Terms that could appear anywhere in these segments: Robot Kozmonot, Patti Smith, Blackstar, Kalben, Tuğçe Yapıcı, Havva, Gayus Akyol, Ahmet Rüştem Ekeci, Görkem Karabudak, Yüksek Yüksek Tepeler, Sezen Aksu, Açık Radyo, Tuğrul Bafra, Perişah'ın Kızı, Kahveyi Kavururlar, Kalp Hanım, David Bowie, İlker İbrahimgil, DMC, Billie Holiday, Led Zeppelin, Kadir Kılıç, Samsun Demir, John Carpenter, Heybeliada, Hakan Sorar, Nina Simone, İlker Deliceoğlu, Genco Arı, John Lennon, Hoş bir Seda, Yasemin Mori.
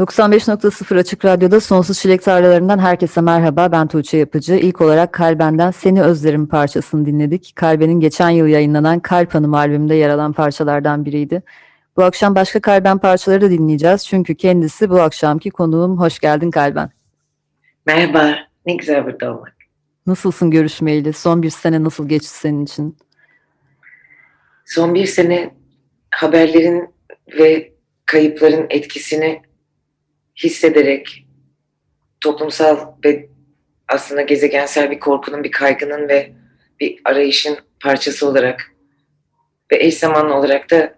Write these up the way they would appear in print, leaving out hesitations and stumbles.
...95.0 Açık Radyo'da Sonsuz Çilek Tarlalarından herkese merhaba. Ben Tuğçe Yapıcı. İlk olarak Kalben'den Seni Özlerim parçasını dinledik. Kalben'in geçen yıl yayınlanan Kalp Hanım albümünde yer alan parçalardan biriydi. Bu akşam başka Kalben parçaları da dinleyeceğiz. Çünkü kendisi bu akşamki konuğum. Hoş geldin Kalben. Merhaba. Ne güzel burada olmak. Nasılsın görüşmeyle? Son bir sene nasıl geçti senin için? Son bir sene haberlerin ve kayıpların etkisini hissederek toplumsal ve aslında gezegensel bir korkunun, bir kaygının ve bir arayışın parçası olarak ve eş zamanlı olarak da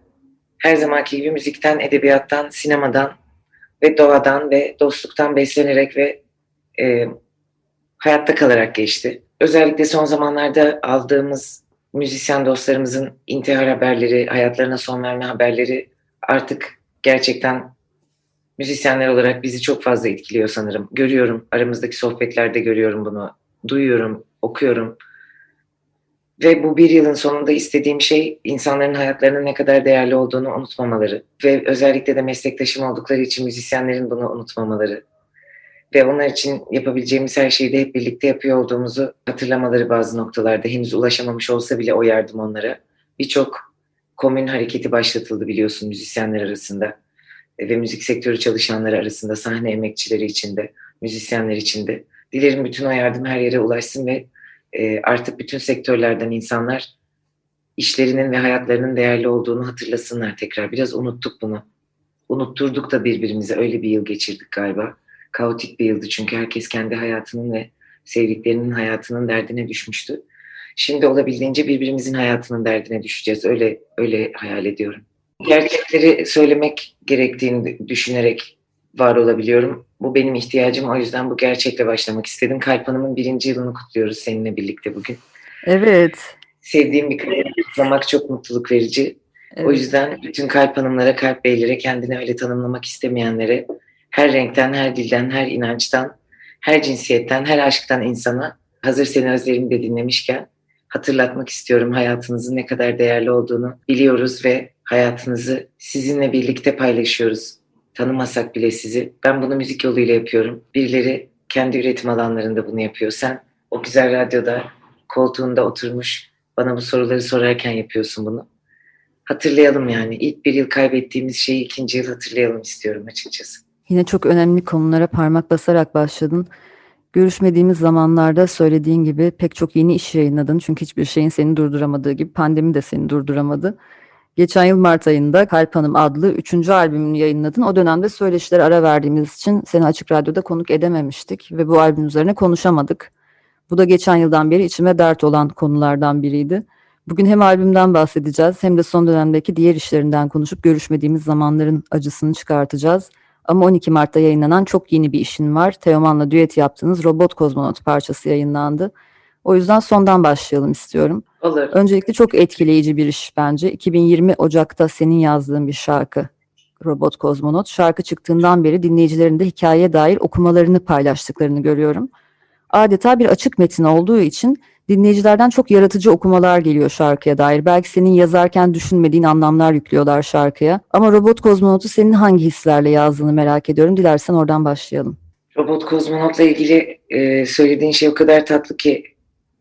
her zamanki gibi müzikten, edebiyattan, sinemadan ve doğadan ve dostluktan beslenerek ve hayatta kalarak geçti. Özellikle son zamanlarda aldığımız müzisyen dostlarımızın intihar haberleri, hayatlarına son verme haberleri artık gerçekten müzisyenler olarak bizi çok fazla etkiliyor sanırım. Görüyorum, aramızdaki sohbetlerde görüyorum bunu. Duyuyorum, okuyorum. Ve bu bir yılın sonunda istediğim şey insanların hayatlarının ne kadar değerli olduğunu unutmamaları. Ve özellikle de meslektaşım oldukları için müzisyenlerin bunu unutmamaları. Ve onlar için yapabileceğimiz her şeyi de hep birlikte yapıyor olduğumuzu hatırlamaları bazı noktalarda. Henüz ulaşamamış olsa bile o yardım onlara. Birçok komün hareketi başlatıldı biliyorsun müzisyenler arasında. Ve müzik sektörü çalışanları arasında, sahne emekçileri içinde, müzisyenler içinde. Dilerim bütün o yardım her yere ulaşsın ve artık bütün sektörlerden insanlar işlerinin ve hayatlarının değerli olduğunu hatırlasınlar tekrar. Biraz unuttuk bunu. Unutturduk da birbirimize. Öyle bir yıl geçirdik galiba. Kaotik bir yıldı çünkü herkes kendi hayatının ve sevdiklerinin hayatının derdine düşmüştü. Şimdi olabildiğince birbirimizin hayatının derdine düşeceğiz. Öyle hayal ediyorum. Gerçekleri söylemek gerektiğini düşünerek var olabiliyorum. Bu benim ihtiyacım. O yüzden bu gerçekle başlamak istedim. Kalp Hanım'ın 1. yılını kutluyoruz seninle birlikte bugün. Evet. Sevdiğim bir kadını kutlamak çok mutluluk verici. Evet. O yüzden bütün Kalp Hanımlara, Kalp Beylere, kendini öyle tanımlamak istemeyenlere, her renkten, her dilden, her inançtan, her cinsiyetten, her aşktan insana, hazır Seni Özlerim de dinlemişken hatırlatmak istiyorum hayatınızın ne kadar değerli olduğunu biliyoruz ve hayatınızı sizinle birlikte paylaşıyoruz. Tanımasak bile sizi. Ben bunu müzik yoluyla yapıyorum. Birileri kendi üretim alanlarında bunu yapıyor. Sen o güzel radyoda, koltuğunda oturmuş bana bu soruları sorarken yapıyorsun bunu. Hatırlayalım yani. İlk bir yıl kaybettiğimiz şeyi 2. yıl hatırlayalım istiyorum açıkçası. Yine çok önemli konulara parmak basarak başladın. Görüşmediğimiz zamanlarda söylediğin gibi pek çok yeni iş yayınladın. Çünkü hiçbir şeyin seni durduramadığı gibi pandemi de seni durduramadı. Geçen yıl Mart ayında Kalp Hanım adlı 3. albümünü yayınladın. O dönemde söyleşilere ara verdiğimiz için seni Açık Radyo'da konuk edememiştik ve bu albüm üzerine konuşamadık. Bu da geçen yıldan beri içime dert olan konulardan biriydi. Bugün hem albümden bahsedeceğiz hem de son dönemdeki diğer işlerinden konuşup görüşmediğimiz zamanların acısını çıkartacağız. Ama 12 Mart'ta yayınlanan çok yeni bir işin var. Teoman'la düet yaptığınız Robot Kozmonot parçası yayınlandı. O yüzden sondan başlayalım istiyorum. Olur. Öncelikle çok etkileyici bir iş bence. 2020 Ocak'ta senin yazdığın bir şarkı Robot Kozmonot. Şarkı çıktığından beri dinleyicilerin de hikayeye dair okumalarını paylaştıklarını görüyorum. Adeta bir açık metin olduğu için dinleyicilerden çok yaratıcı okumalar geliyor şarkıya dair. Belki senin yazarken düşünmediğin anlamlar yüklüyorlar şarkıya. Ama Robot Kozmonot'u senin hangi hislerle yazdığını merak ediyorum. Dilersen oradan başlayalım. Robot Kozmonot'la ilgili söylediğin şey o kadar tatlı ki.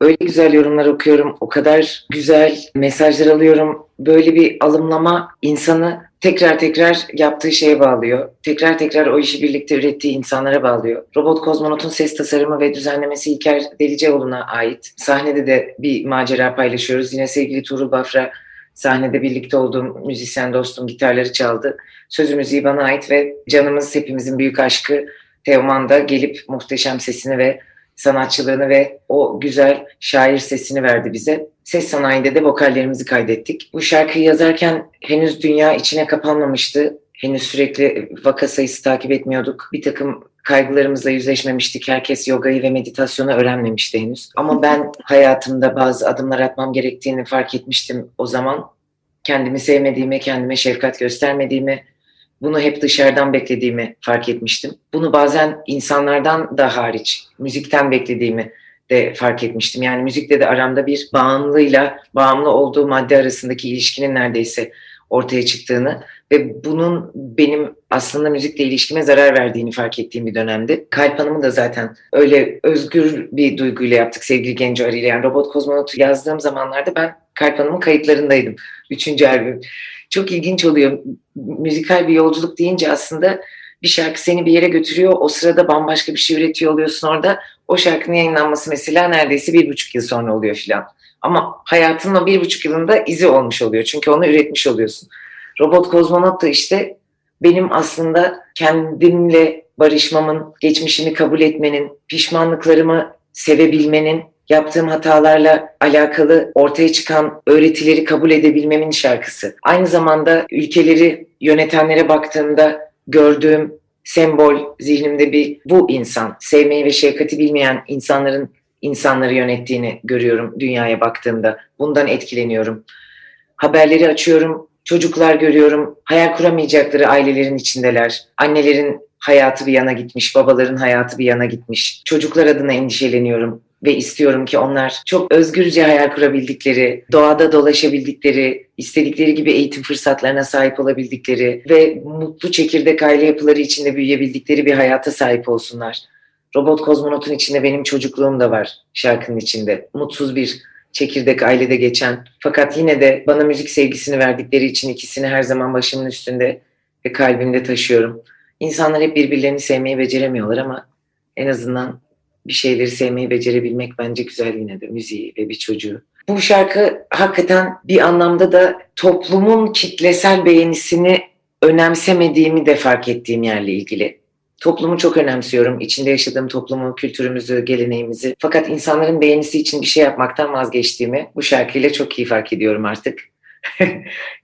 Öyle güzel yorumlar okuyorum, o kadar güzel mesajlar alıyorum. Böyle bir alımlama insanı tekrar tekrar yaptığı şeye bağlıyor. Tekrar tekrar o işi birlikte ürettiği insanlara bağlıyor. Robot Kozmonot'un ses tasarımı ve düzenlemesi İlker Deliceoğlu'na ait. Sahnede de bir macera paylaşıyoruz. Yine sevgili Tuğrul Bafra sahnede birlikte olduğum müzisyen dostum gitarları çaldı. Sözü müziği bana ait ve canımız hepimizin büyük aşkı Teoman da gelip muhteşem sesini ve sanatçılığını ve o güzel şair sesini verdi bize. Ses sanayinde de vokallerimizi kaydettik. Bu şarkıyı yazarken henüz dünya içine kapanmamıştı. Henüz sürekli vaka sayısı takip etmiyorduk. Bir takım kaygılarımızla yüzleşmemiştik. Herkes yogayı ve meditasyonu öğrenmemişti henüz. Ama ben hayatımda bazı adımlar atmam gerektiğini fark etmiştim o zaman. Kendimi sevmediğimi, kendime şefkat göstermediğimi, bunu hep dışarıdan beklediğimi fark etmiştim. Bunu bazen insanlardan da hariç, müzikten beklediğimi de fark etmiştim. Yani müzikle de aramda bir bağımlıyla, bağımlı olduğu madde arasındaki ilişkinin neredeyse ortaya çıktığını ve bunun benim aslında müzikle ilişkime zarar verdiğini fark ettiğim bir dönemdi. Kalp Hanım'ı da zaten öyle özgür bir duyguyla yaptık sevgili Genco Arı ile. Yani Robot Kozmonot'u yazdığım zamanlarda ben Kalp Hanım'ın kayıtlarındaydım. 3. albüm. Çok ilginç oluyor. Müzikal bir yolculuk deyince aslında bir şarkı seni bir yere götürüyor. O sırada bambaşka bir şey üretiyor oluyorsun orada. O şarkının yayınlanması mesela neredeyse 1,5 yıl sonra oluyor filan. Ama hayatının o 1,5 yılında izi olmuş oluyor. Çünkü onu üretmiş oluyorsun. Robot Kozmonot da işte benim aslında kendimle barışmamın, geçmişimi kabul etmenin, pişmanlıklarımı sevebilmenin, yaptığım hatalarla alakalı ortaya çıkan öğretileri kabul edebilmemin şarkısı. Aynı zamanda ülkeleri yönetenlere baktığımda gördüğüm sembol zihnimde bir bu insan. Sevmeyi ve şefkati bilmeyen insanların insanları yönettiğini görüyorum dünyaya baktığımda. Bundan etkileniyorum. Haberleri açıyorum, çocuklar görüyorum. Hayal kuramayacakları ailelerin içindeler. Annelerin hayatı bir yana gitmiş, babaların hayatı bir yana gitmiş. Çocuklar adına endişeleniyorum. Ve istiyorum ki onlar çok özgürce hayal kurabildikleri, doğada dolaşabildikleri, istedikleri gibi eğitim fırsatlarına sahip olabildikleri ve mutlu çekirdek aile yapıları içinde büyüyebildikleri bir hayata sahip olsunlar. Robot Kozmonot'un içinde benim çocukluğum da var şarkının içinde. Mutsuz bir çekirdek ailede geçen fakat yine de bana müzik sevgisini verdikleri için ikisini her zaman başımın üstünde ve kalbimde taşıyorum. İnsanlar hep birbirlerini sevmeyi beceremiyorlar ama en azından bir şeyleri sevmeyi becerebilmek bence güzel yine de müziği ve bir çocuğu. Bu şarkı hakikaten bir anlamda da toplumun kitlesel beğenisini önemsemediğimi de fark ettiğim yerle ilgili. Toplumu çok önemsiyorum. İçinde yaşadığım toplumu, kültürümüzü, geleneğimizi. Fakat insanların beğenisi için bir şey yapmaktan vazgeçtiğimi bu şarkıyla çok iyi fark ediyorum artık.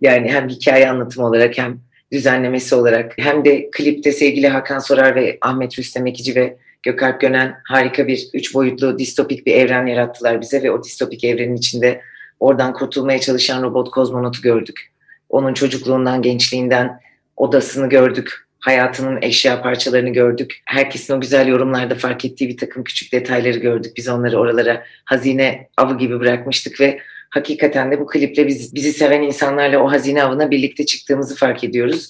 Yani hem hikaye anlatımı olarak hem düzenlemesi olarak hem de klipte sevgili Hakan Sorar ve Ahmet Rüştem Ekeci ve Gökalp Gönen harika bir 3 boyutlu distopik bir evren yarattılar bize ve o distopik evrenin içinde oradan kurtulmaya çalışan Robot Kozmonot'u gördük. Onun çocukluğundan, gençliğinden odasını gördük, hayatının eşya parçalarını gördük. Herkesin o güzel yorumlarda fark ettiği bir takım küçük detayları gördük. Biz onları oralara hazine avı gibi bırakmıştık ve hakikaten de bu kliple bizi seven insanlarla o hazine avına birlikte çıktığımızı fark ediyoruz.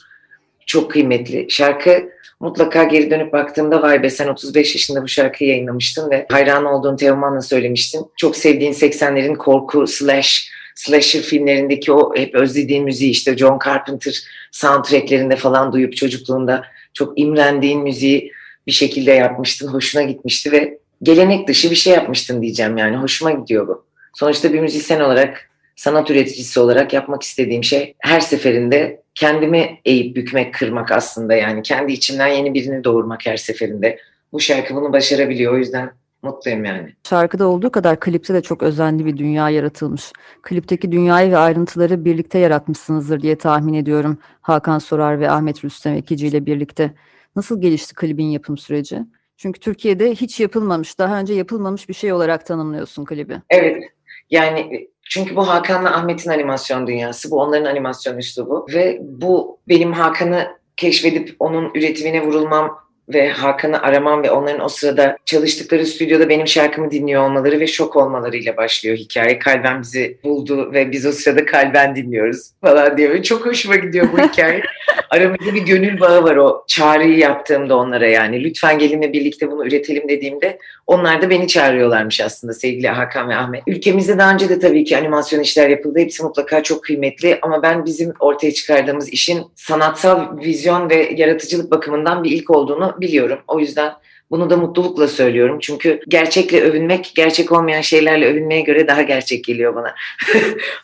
Çok kıymetli. Şarkı mutlaka geri dönüp baktığımda vay be sen 35 yaşında bu şarkıyı yayınlamıştın ve hayran olduğun Teoman'la söylemiştin. Çok sevdiğin 80'lerin korku slasher filmlerindeki o hep özlediğin müziği işte John Carpenter soundtracklerinde falan duyup çocukluğunda çok imrendiğin müziği bir şekilde yapmıştın. Hoşuna gitmişti ve gelenek dışı bir şey yapmıştın diyeceğim yani. Hoşuma gidiyor bu. Sonuçta bir müzisyen olarak, sanat üreticisi olarak yapmak istediğim şey her seferinde kendimi eğip bükmek, kırmak aslında yani. Kendi içimden yeni birini doğurmak her seferinde. Bu şarkı bunu başarabiliyor. O yüzden mutluyum yani. Şarkıda olduğu kadar klipte de çok özenli bir dünya yaratılmış. Klipteki dünyayı ve ayrıntıları birlikte yaratmışsınızdır diye tahmin ediyorum. Hakan Sorar ve Ahmet Rüştem Ekeci ile birlikte. Nasıl gelişti klibin yapım süreci? Çünkü Türkiye'de hiç yapılmamış, daha önce yapılmamış bir şey olarak tanımlıyorsun klibi. Evet. Yani çünkü bu Hakan'la Ahmet'in animasyon dünyası, bu onların animasyon üslubu ve bu benim Hakan'ı keşfedip onun üretimine vurulmam ve Hakan'ı aramam ve onların o sırada çalıştıkları stüdyoda benim şarkımı dinliyor olmaları ve şok olmalarıyla başlıyor hikaye. Kalben bizi buldu ve biz o sırada Kalben dinliyoruz falan diye. Çok hoşuma gidiyor bu hikaye. Aramızda bir gönül bağı var o çağrıyı yaptığımda onlara yani. Lütfen gelin ve birlikte bunu üretelim dediğimde onlar da beni çağırıyorlarmış aslında sevgili Hakan ve Ahmet. Ülkemizde daha önce de tabii ki animasyon işler yapıldı. Hepsi mutlaka çok kıymetli ama ben bizim ortaya çıkardığımız işin sanatsal vizyon ve yaratıcılık bakımından bir ilk olduğunu biliyorum. O yüzden bunu da mutlulukla söylüyorum. Çünkü gerçekle övünmek, gerçek olmayan şeylerle övünmeye göre daha gerçek geliyor bana.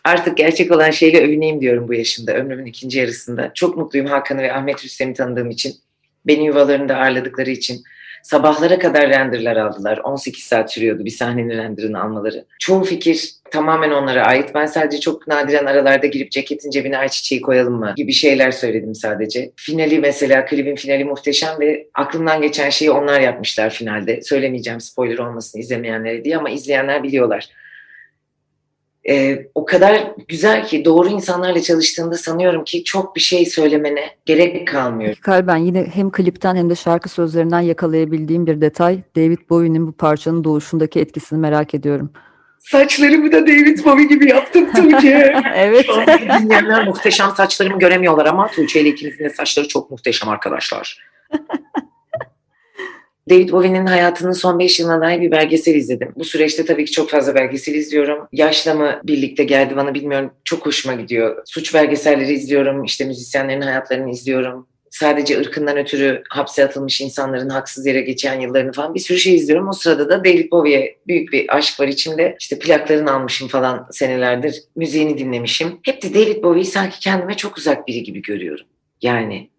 Artık gerçek olan şeyle övüneyim diyorum bu yaşımda. Ömrümün 2. yarısında. Çok mutluyum Hakan'ı ve Ahmet Rüstem'i tanıdığım için. Beni yuvalarında ağırladıkları için sabahlara kadar renderler aldılar. 18 saat sürüyordu bir sahnenin renderını almaları. Çoğu fikir tamamen onlara ait. Ben sadece çok nadiren aralarda girip ceketin cebine ay çiçeği koyalım mı gibi şeyler söyledim sadece. Finali mesela, klibin finali muhteşem ve aklımdan geçen şeyi onlar yapmışlar finalde. Söylemeyeceğim spoiler olmasın izlemeyenlere diye ama izleyenler biliyorlar. O kadar güzel ki doğru insanlarla çalıştığında sanıyorum ki çok bir şey söylemene gerek kalmıyor. Kalben, yine hem klipten hem de şarkı sözlerinden yakalayabildiğim bir detay. David Bowie'nin bu parçanın doğuşundaki etkisini merak ediyorum. Saçlarımı da David Bowie gibi yaptım Tuğçe. Evet. Dinleyenler muhteşem saçlarımı göremiyorlar ama Tuğçe ile ikimizin de saçları çok muhteşem arkadaşlar. David Bowie'nin hayatının son 5 yılına dair bir belgesel izledim. Bu süreçte tabii ki çok fazla belgesel izliyorum. Yaşla mı birlikte geldi bana bilmiyorum. Çok hoşuma gidiyor. Suç belgeselleri izliyorum. İşte müzisyenlerin hayatlarını izliyorum. Sadece ırkından ötürü hapse atılmış insanların haksız yere geçen yıllarını falan bir sürü şey izliyorum. O sırada da David Bowie'ye büyük bir aşk var içimde. İşte plaklarını almışım falan senelerdir. Müziğini dinlemişim. Hep de David Bowie'yi sanki kendime çok uzak biri gibi görüyorum. Yani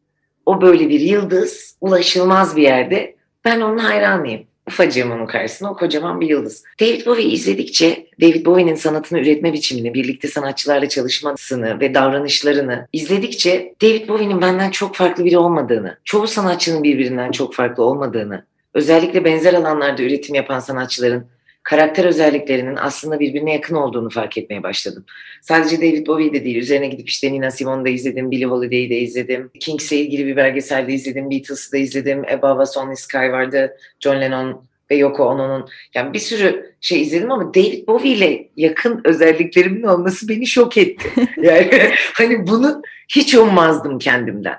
o böyle bir yıldız, ulaşılmaz bir yerde. Ben onun hayranıyım. Ufacığım onun karşısında, o kocaman bir yıldız. David Bowie'yi izledikçe, David Bowie'nin sanatını üretme biçimini, birlikte sanatçılarla çalışmasını ve davranışlarını izledikçe David Bowie'nin benden çok farklı biri olmadığını, çoğu sanatçının birbirinden çok farklı olmadığını, özellikle benzer alanlarda üretim yapan sanatçıların karakter özelliklerinin aslında birbirine yakın olduğunu fark etmeye başladım. Sadece David Bowie'de değil, üzerine gidip işte Nina Simone'da izledim, Billie Holiday'de izledim, Kings'le ilgili bir belgeselde izledim, Beatles'da izledim, Above Us Only Sky vardı, John Lennon ve Yoko Ono'nun. Yani bir sürü şey izledim ama David Bowie ile yakın özelliklerimin olması beni şok etti. Yani hani bunu hiç ummazdım kendimden.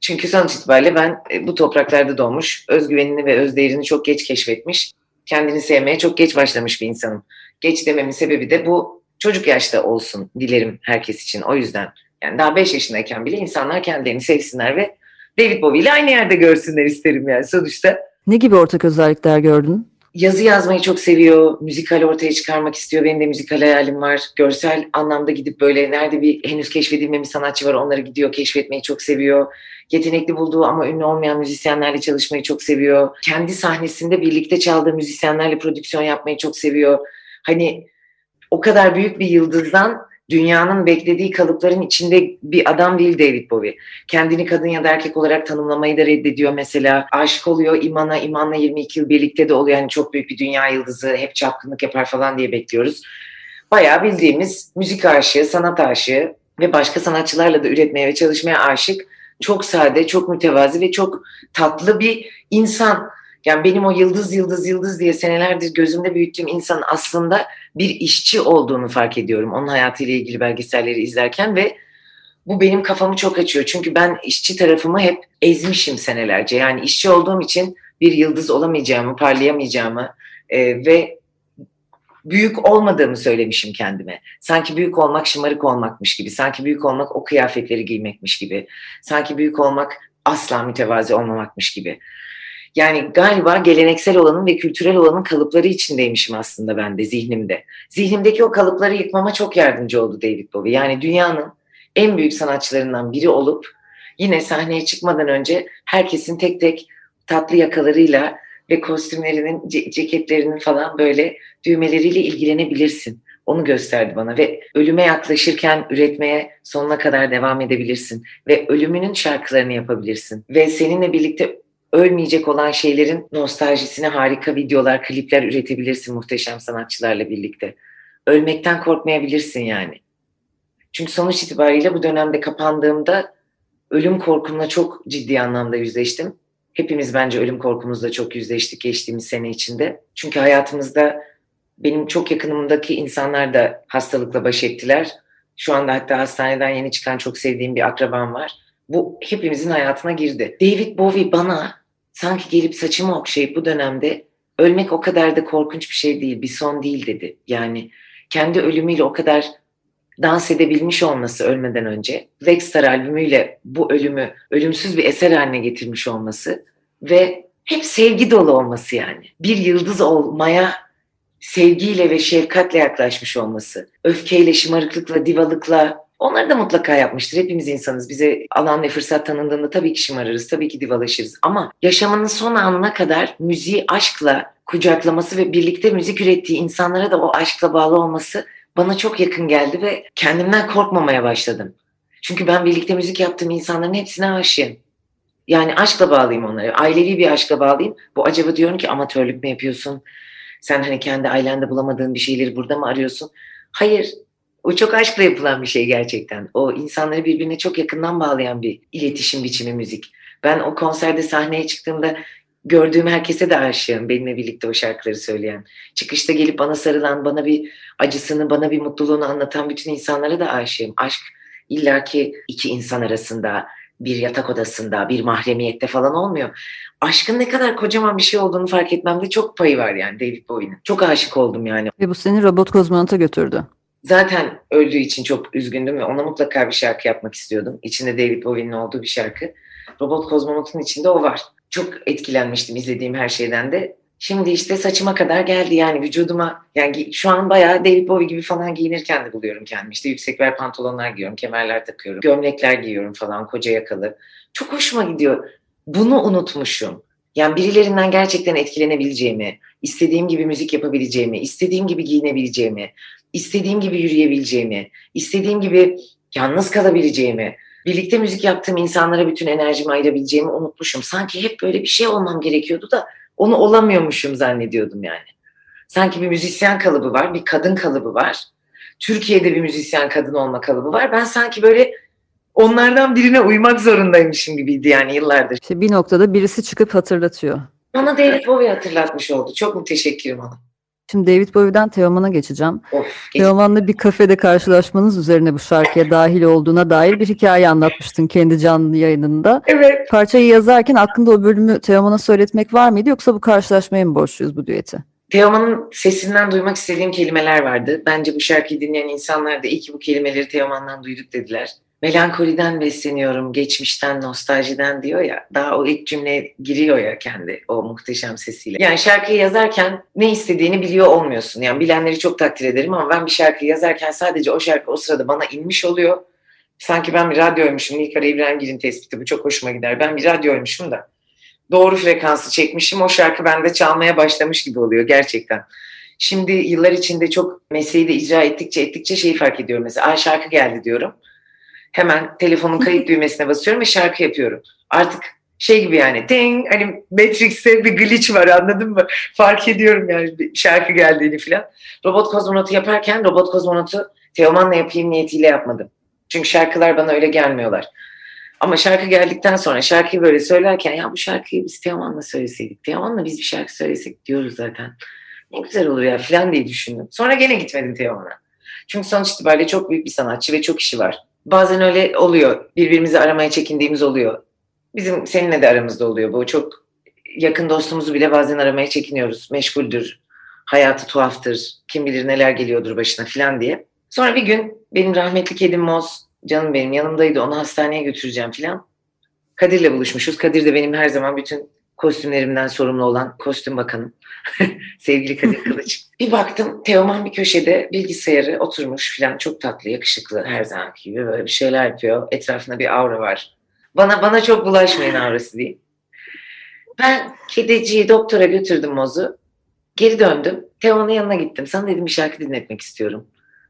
Çünkü sonuç itibariyle ben bu topraklarda doğmuş, özgüvenini ve özdeğerini çok geç keşfetmiş, kendini sevmeye çok geç başlamış bir insanım. Geç dememin sebebi de bu çocuk yaşta olsun dilerim herkes için. O yüzden yani daha 5 yaşındayken bile insanlar kendilerini sevsinler ve David Bowie ile aynı yerde görsünler isterim yani sonuçta. Ne gibi ortak özellikler gördün? Yazı yazmayı çok seviyor, müzikal ortaya çıkarmak istiyor. Benim de müzikal hayalim var. Görsel anlamda gidip böyle nerede bir henüz keşfedilmemiş sanatçı var onları gidiyor keşfetmeyi çok seviyor. Yetenekli bulduğu ama ünlü olmayan müzisyenlerle çalışmayı çok seviyor. Kendi sahnesinde birlikte çaldığı müzisyenlerle prodüksiyon yapmayı çok seviyor. Hani o kadar büyük bir yıldızdan dünyanın beklediği kalıpların içinde bir adam değil David Bowie. Kendini kadın ya da erkek olarak tanımlamayı da reddediyor mesela. Aşık oluyor İman'la 22 yıl birlikte de oluyor. Yani çok büyük bir dünya yıldızı, hep çapkınlık yapar falan diye bekliyoruz. Bayağı bildiğimiz müzik aşığı, sanat aşığı ve başka sanatçılarla da üretmeye ve çalışmaya aşık. Çok sade, çok mütevazi ve çok tatlı bir insan. Yani benim o yıldız diye senelerdir gözümde büyüttüğüm insanın aslında bir işçi olduğunu fark ediyorum. Onun hayatıyla ilgili belgeselleri izlerken ve bu benim kafamı çok açıyor. Çünkü ben işçi tarafımı hep ezmişim senelerce. Yani işçi olduğum için bir yıldız olamayacağımı, parlayamayacağımı ve büyük olmadığımı söylemişim kendime. Sanki büyük olmak şımarık olmakmış gibi, sanki büyük olmak o kıyafetleri giymekmiş gibi, sanki büyük olmak asla mütevazi olmamakmış gibi. Yani galiba geleneksel olanın ve kültürel olanın kalıpları içindeymişim aslında ben de zihnimde. Zihnimdeki o kalıpları yıkmama çok yardımcı oldu David Bowie. Yani dünyanın en büyük sanatçılarından biri olup yine sahneye çıkmadan önce herkesin tek tek tatlı yakalarıyla ve kostümlerinin, ceketlerinin falan böyle düğmeleriyle ilgilenebilirsin. Onu gösterdi bana ve ölüme yaklaşırken üretmeye sonuna kadar devam edebilirsin. Ve ölümünün şarkılarını yapabilirsin. Ve seninle birlikte ölmeyecek olan şeylerin nostaljisine harika videolar, klipler üretebilirsin muhteşem sanatçılarla birlikte. Ölmekten korkmayabilirsin yani. Çünkü sonuç itibariyle bu dönemde kapandığımda ölüm korkumla çok ciddi anlamda yüzleştim. Hepimiz bence ölüm korkumuzla çok yüzleştik geçtiğimiz sene içinde. Çünkü hayatımızda benim çok yakınımdaki insanlar da hastalıkla baş ettiler. Şu anda hatta hastaneden yeni çıkan çok sevdiğim bir akrabam var. Bu hepimizin hayatına girdi. David Bowie bana sanki gelip saçımı okşayıp bu dönemde ölmek o kadar da korkunç bir şey değil, bir son değil dedi. Yani kendi ölümüyle o kadar dans edebilmiş olması ölmeden önce, Blackstar albümüyle bu ölümü ölümsüz bir eser haline getirmiş olması ve hep sevgi dolu olması yani. Bir yıldız olmaya sevgiyle ve şefkatle yaklaşmış olması, öfkeyle, şımarıklıkla, divalıkla, Onları da mutlaka yapmıştır. Hepimiz insanız. Bize alan ve fırsat tanındığında tabii ki şımarırız, tabii ki divalaşırız. Ama yaşamının son anına kadar müziği aşkla kucaklaması ve birlikte müzik ürettiği insanlara da o aşkla bağlı olması bana çok yakın geldi ve kendimden korkmamaya başladım. Çünkü ben birlikte müzik yaptığım insanların hepsine aşığım. Yani aşkla bağlıyım onları. Ailevi bir aşkla bağlıyım. Bu acaba diyorum ki amatörlük mü yapıyorsun? Sen hani kendi ailende bulamadığın bir şeyleri burada mı arıyorsun? Hayır. O çok aşkla yapılan bir şey gerçekten. O insanları birbirine çok yakından bağlayan bir iletişim biçimi müzik. Ben o konserde sahneye çıktığımda gördüğüm herkese de aşığım. Benimle birlikte o şarkıları söyleyen. Çıkışta gelip bana sarılan, bana bir acısını, bana bir mutluluğunu anlatan bütün insanlara da aşığım. Aşk illaki iki insan arasında, bir yatak odasında, bir mahremiyette falan olmuyor. Aşkın ne kadar kocaman bir şey olduğunu fark etmemde çok payı var yani David Bowie'nin. Çok aşık oldum yani. Ve bu seni Robot Kozmonot'a götürdü. Zaten öldüğü için çok üzgündüm ve ona mutlaka bir şarkı yapmak istiyordum. İçinde David Bowie'nin olduğu bir şarkı. Robot Kozmonot'un içinde o var. Çok etkilenmiştim izlediğim her şeyden de. Şimdi işte saçıma kadar geldi yani vücuduma. Yani şu an bayağı David Bowie gibi falan giyinirken de buluyorum kendimi. İşte yüksek bel pantolonlar giyiyorum, kemerler takıyorum, gömlekler giyiyorum falan, koca yakalı. Çok hoşuma gidiyor. Bunu unutmuşum. Yani birilerinden gerçekten etkilenebileceğimi, istediğim gibi müzik yapabileceğimi, istediğim gibi giyinebileceğimi, istediğim gibi yürüyebileceğimi, istediğim gibi yalnız kalabileceğimi, birlikte müzik yaptığım insanlara bütün enerjimi ayırabileceğimi unutmuşum. Sanki hep böyle bir şey olmam gerekiyordu da onu olamıyormuşum zannediyordum yani. Sanki bir müzisyen kalıbı var, bir kadın kalıbı var. Türkiye'de bir müzisyen kadın olma kalıbı var. Ben sanki böyle onlardan birine uymak zorundaymışım gibiydi yani yıllardır. İşte bir noktada birisi çıkıp hatırlatıyor. Bana David Bowie hatırlatmış oldu. Çok müteşekkirim ona. Şimdi David Bowie'den Teoman'a geçeceğim. Teoman'la bir kafede karşılaşmanız üzerine bu şarkıya dahil olduğuna dair bir hikaye anlatmıştın kendi canlı yayınında. Evet. Parçayı yazarken aklında o bölümü Teoman'a söyletmek var mıydı yoksa bu karşılaşmaya mı borçluyuz bu düeti? Teoman'ın sesinden duymak istediğim kelimeler vardı. Bence bu şarkıyı dinleyen insanlar da iyi ki bu kelimeleri Teoman'dan duyduk dediler. Melankoliden besleniyorum, geçmişten, nostaljiden diyor ya. Daha o ilk cümle giriyor ya kendi o muhteşem sesiyle. Yani şarkıyı yazarken ne istediğini biliyor olmuyorsun. Yani bilenleri çok takdir ederim ama ben bir şarkıyı yazarken sadece o şarkı o sırada bana inmiş oluyor. Sanki ben bir radyoymuşum. İlker İbrahimgil'in tespiti bu çok hoşuma gider. Ben bir radyoymuşum da doğru frekansı çekmişim. O şarkı bende çalmaya başlamış gibi oluyor gerçekten. Şimdi yıllar içinde çok mesleği de icra ettikçe şeyi fark ediyorum. Mesela şarkı geldi diyorum. Hemen telefonun kayıt düğmesine basıyorum ve şarkı yapıyorum. Artık şey gibi yani ding hani Matrix'te bir glitch var anladın mı? Fark ediyorum yani bir şarkı geldiğini falan. Robot Kozmonot'u yaparken Robot Kozmonot'u Teoman'la yapayım niyetiyle yapmadım. Çünkü şarkılar bana öyle gelmiyorlar. Ama şarkı geldikten sonra şarkıyı böyle söylerken ya bu şarkıyı biz Teoman'la söyleseydik. Teoman'la biz bir şarkı söylesek diyoruz zaten. Ne güzel olur ya falan diye düşündüm. Sonra gene gitmedim Teoman'a. Çünkü sonuç itibariyle çok büyük bir sanatçı ve çok işi var. Bazen öyle oluyor. Birbirimizi aramaya çekindiğimiz oluyor. Bizim seninle de aramızda oluyor bu. Çok yakın dostumuzu bile bazen aramaya çekiniyoruz. Meşguldür, hayatı tuhaftır, kim bilir neler geliyordur başına falan diye. Sonra bir gün benim rahmetli kedim Moz, canım benim yanımdaydı. Onu hastaneye götüreceğim falan. Kadir'le buluşmuşuz. Kadir de benim her zaman bütün kostümlerimden sorumlu olan kostüm bakanım. Sevgili Kadir Kılıç. Bir baktım Teoman bir köşede bilgisayarı oturmuş filan çok tatlı, yakışıklı her zamanki gibi böyle bir şeyler yapıyor. Etrafında bir aura var. Bana çok bulaşmayın aurası diye. Ben kediciyi doktora götürdüm Moz'u. Geri döndüm. Teoman'ın yanına gittim. Sana dedim bir şarkı dinletmek istiyorum.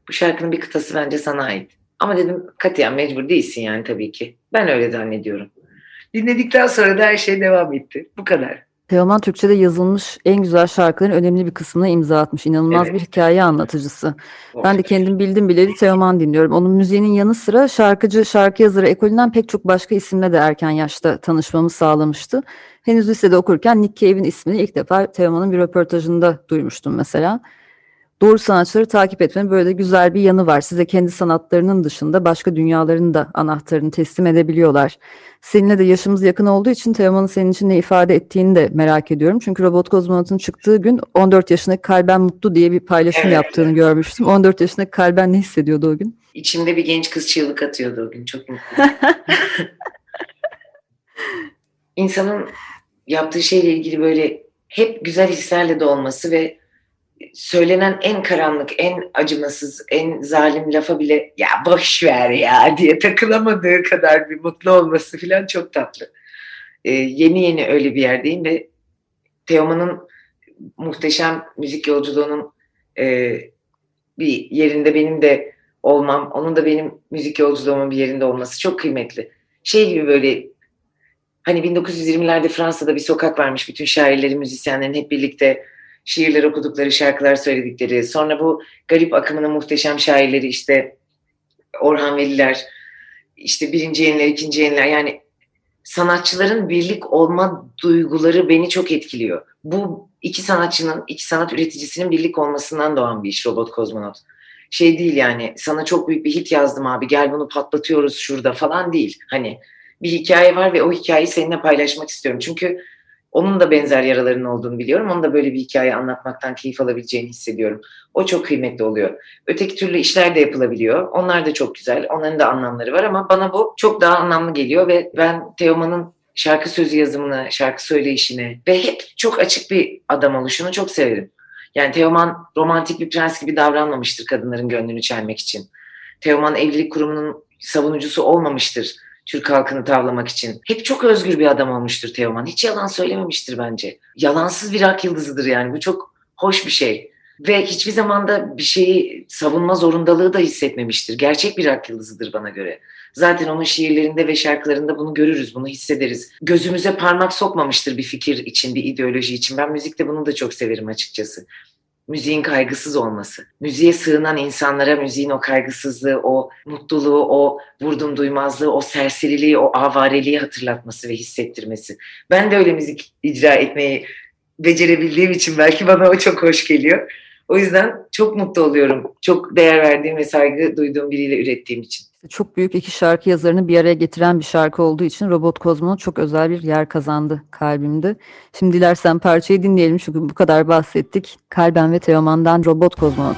Bu şarkının bir kıtası bence sana ait. Ama dedim katiyen mecbur değilsin yani tabii ki. Ben öyle zannediyorum. Dinledikten sonra da her şey devam etti. Bu kadar. Teoman Türkçe'de yazılmış en güzel şarkıların önemli bir kısmına imza atmış. İnanılmaz evet. Bir hikaye anlatıcısı. Of. Ben de kendim bildim bileli Teoman dinliyorum. Onun müziğinin yanı sıra şarkıcı, şarkı yazarı ekolünden pek çok başka isimle de erken yaşta tanışmamı sağlamıştı. Henüz lisede okurken Nick Cave'in ismini ilk defa Teoman'ın bir röportajında duymuştum mesela. Doğru sanatçıları takip etmenin böyle de güzel bir yanı var. Size kendi sanatlarının dışında başka dünyaların da anahtarını teslim edebiliyorlar. Seninle de yaşımız yakın olduğu için Teoman'ın senin için ne ifade ettiğini de merak ediyorum. Çünkü Robot Kozmonot'un çıktığı gün 14 yaşındaki Kalben mutlu diye bir paylaşım evet. Yaptığını görmüştüm. 14 yaşındaki Kalben ne hissediyordu o gün? İçimde bir genç kız çığlık atıyordu o gün. Çok mutlu. İnsanın yaptığı şeyle ilgili böyle hep güzel hislerle dolması ve söylenen en karanlık, en acımasız, en zalim lafa bile ya boş ver ya diye takılamadığı kadar bir mutlu olması falan çok tatlı. Yeni yeni öyle bir yerdeyim ve Teoman'ın muhteşem müzik yolculuğunun bir yerinde benim de olmam, onun da benim müzik yolculuğumun bir yerinde olması çok kıymetli. Şey gibi böyle hani 1920'lerde Fransa'da bir sokak varmış, bütün şairlerin, müzisyenlerin hep birlikte şiirler okudukları, şarkılar söyledikleri. Sonra bu garip akımının muhteşem şairleri işte Orhan Veliler, işte birinci yeniler, ikinci yeniler, yani sanatçıların birlik olma duyguları beni çok etkiliyor. Bu iki sanatçının, iki sanat üreticisinin birlik olmasından doğan bir iş Robot Kozmonot. Şey değil yani, sana çok büyük bir hit yazdım abi, gel bunu patlatıyoruz şurada falan değil. Hani bir hikaye var ve o hikayeyi seninle paylaşmak istiyorum. Çünkü onun da benzer yaraların olduğunu biliyorum. Onun da böyle bir hikaye anlatmaktan keyif alabileceğini hissediyorum. O çok kıymetli oluyor. Öteki türlü işler de yapılabiliyor. Onlar da çok güzel. Onların da anlamları var ama bana bu çok daha anlamlı geliyor ve ben Teoman'ın şarkı sözü yazımını, şarkı söyleyişini ve hep çok açık bir adam oluşunu çok severim. Yani Teoman romantik bir prens gibi davranmamıştır kadınların gönlünü çelmek için. Teoman evlilik kurumunun savunucusu olmamıştır Türk halkını tavlamak için. Hep çok özgür bir adam olmuştur Teoman. Hiç yalan söylememiştir bence. Yalansız bir ak yıldızıdır yani. Bu çok hoş bir şey. Ve hiçbir zaman da bir şeyi savunma zorundalığı da hissetmemiştir. Gerçek bir ak yıldızıdır bana göre. Zaten onun şiirlerinde ve şarkılarında bunu görürüz, bunu hissederiz. Gözümüze parmak sokmamıştır bir fikir için, bir ideoloji için. Ben müzikte bunu da çok severim açıkçası. Müziğin kaygısız olması. Müziğe sığınan insanlara müziğin o kaygısızlığı, o mutluluğu, o vurdum duymazlığı, o serseriliği, o avareliği hatırlatması ve hissettirmesi. Ben de öyle müzik icra etmeyi becerebildiğim için belki bana o çok hoş geliyor. O yüzden çok mutlu oluyorum. Çok değer verdiğim ve saygı duyduğum biriyle ürettiğim için. Çok büyük iki şarkı yazarını bir araya getiren bir şarkı olduğu için Robot Kozmonot çok özel bir yer kazandı kalbimde. Şimdi dilersen parçayı dinleyelim çünkü bu kadar bahsettik. Kalben ve Teoman'dan Robot Kozmonot.